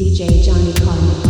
DJ Johnny Carter.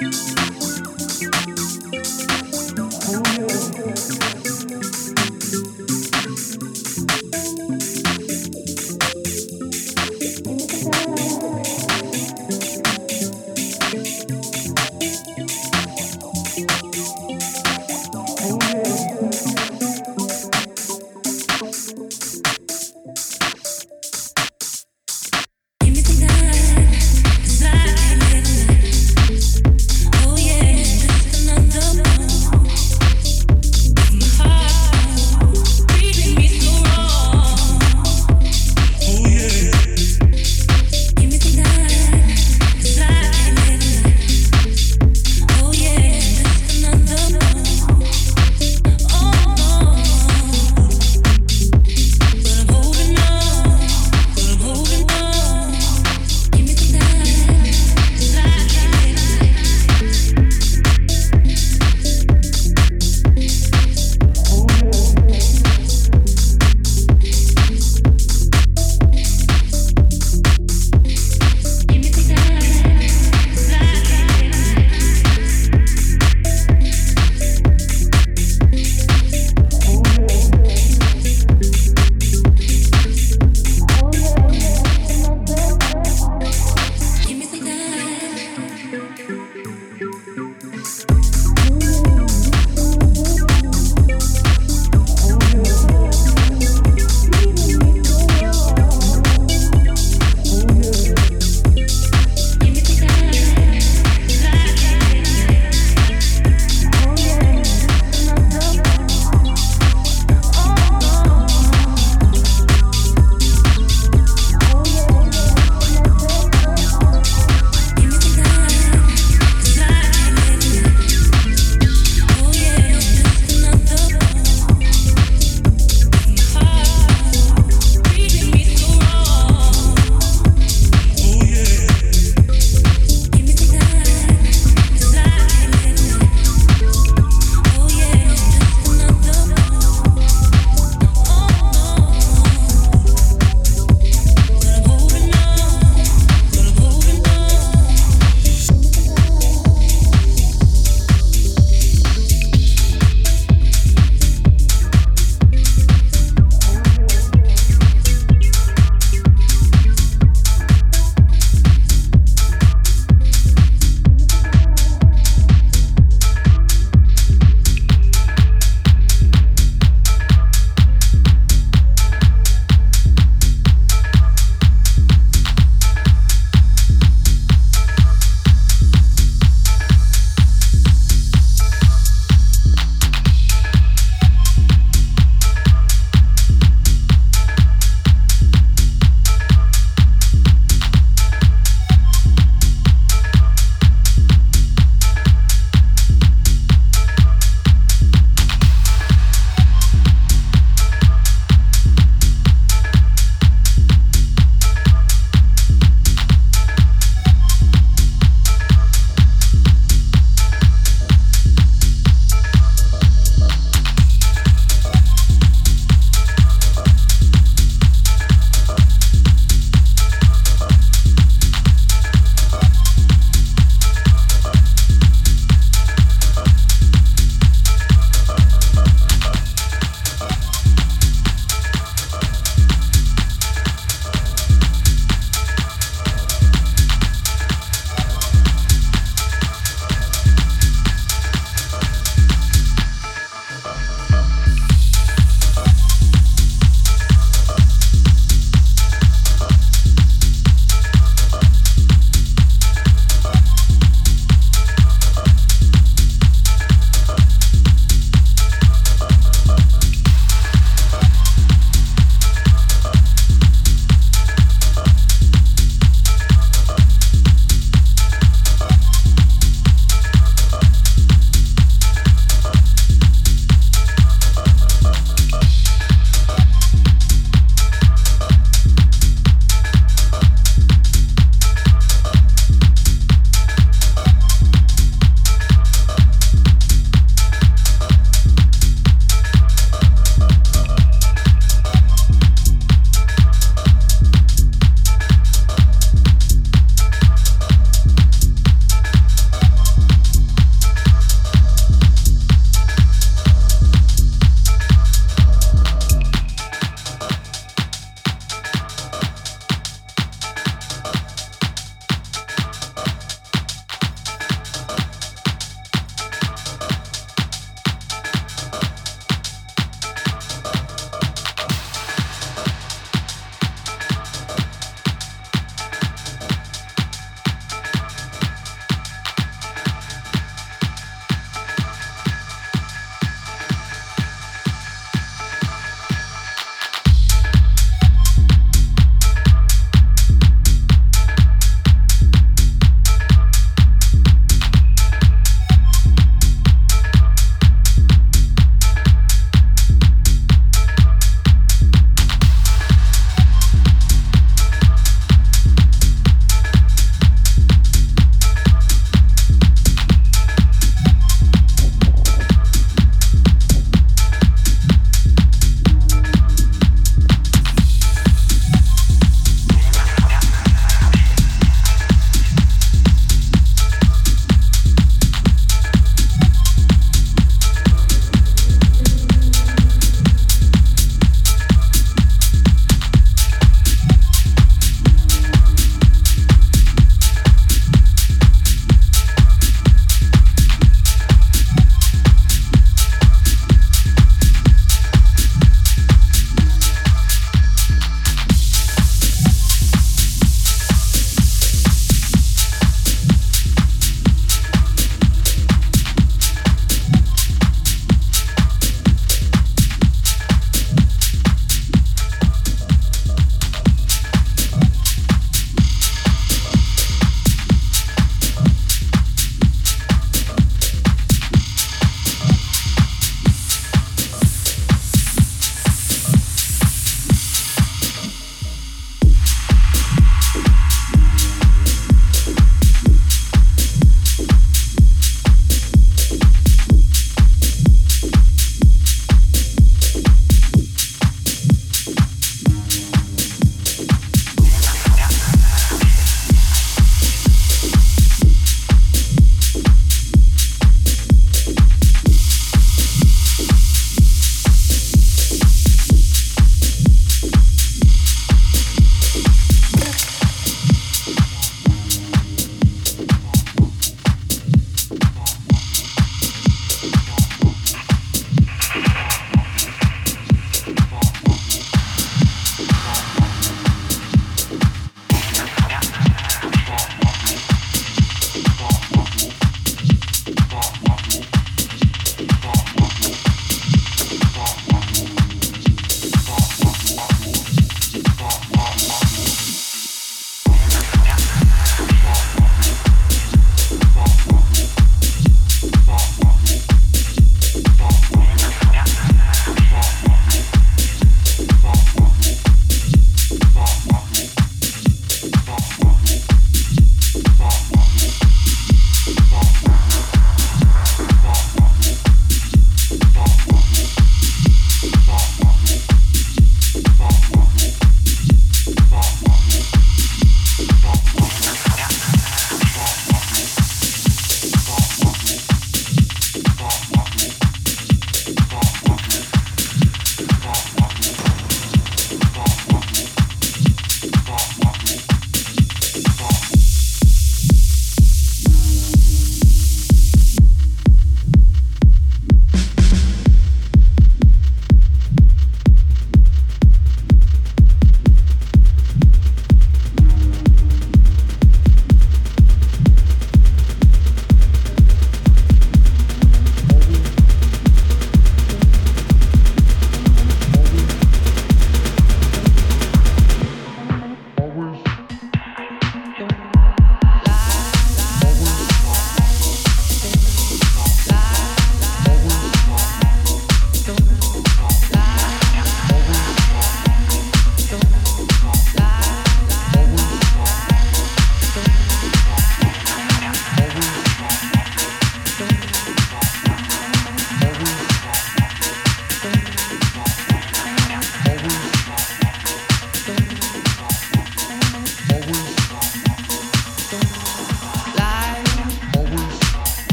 Give me the gun, desire, let it light.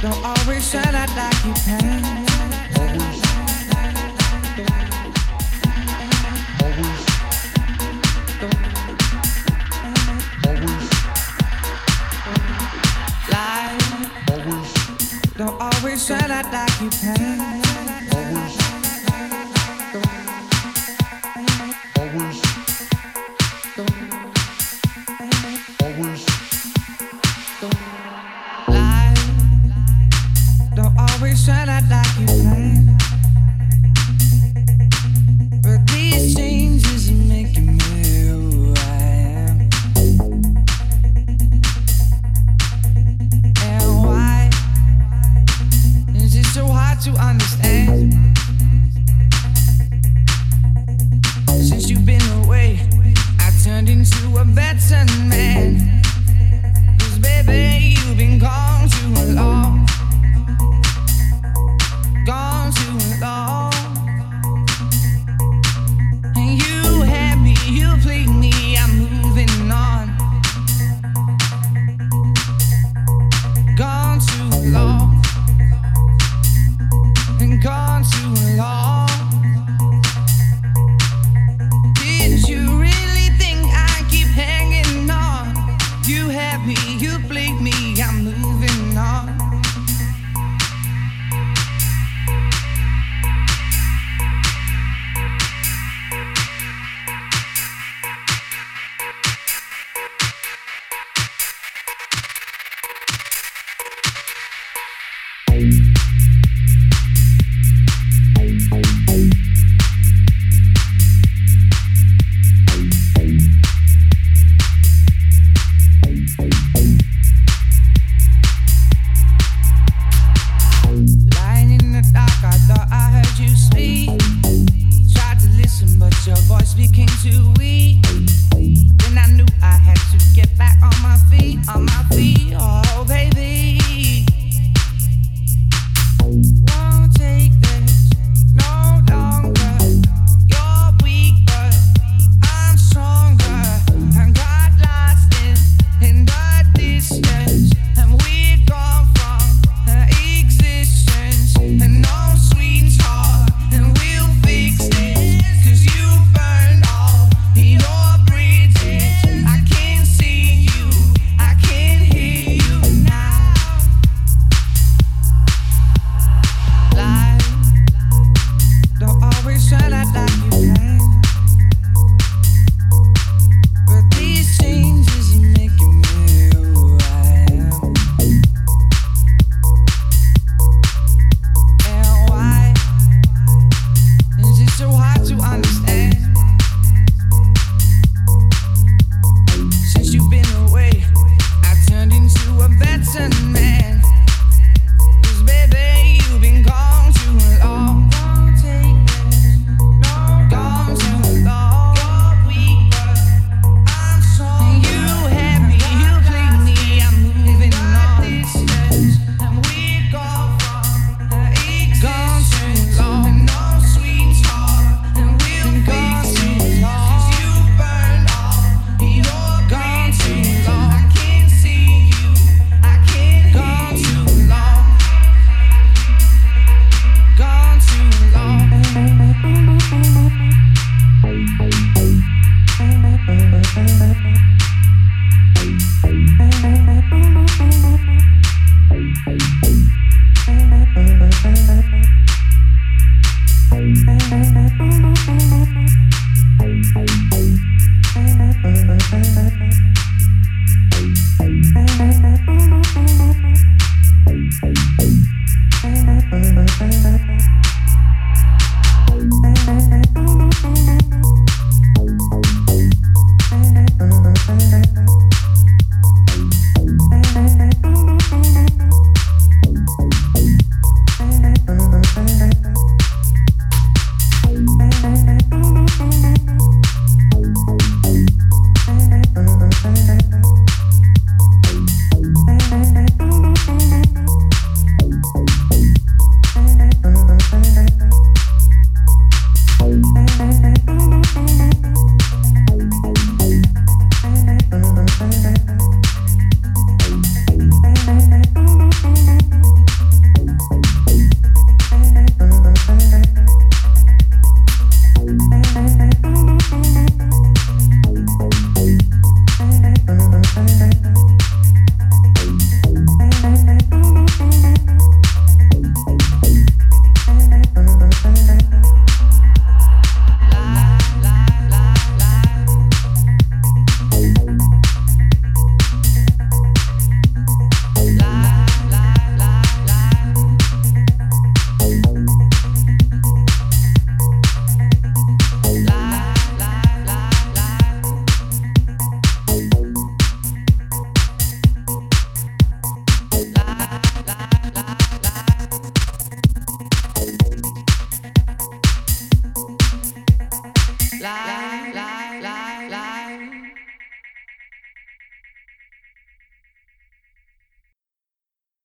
Don't always shine out like you can. Life don't always shine out like you can. To understand.